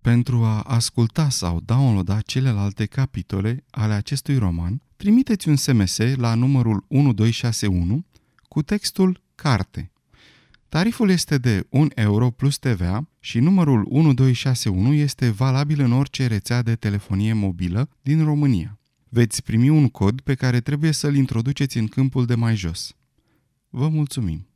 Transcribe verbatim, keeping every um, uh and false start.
Pentru a asculta sau downloada celelalte capitole ale acestui roman, trimiteți un S M S la numărul unu doi șase unu cu textul Carte. Tariful este de un euro plus T V A și numărul unu doi șase unu este valabil în orice rețea de telefonie mobilă din România. Veți primi un cod pe care trebuie să-l introduceți în câmpul de mai jos. Vă mulțumim!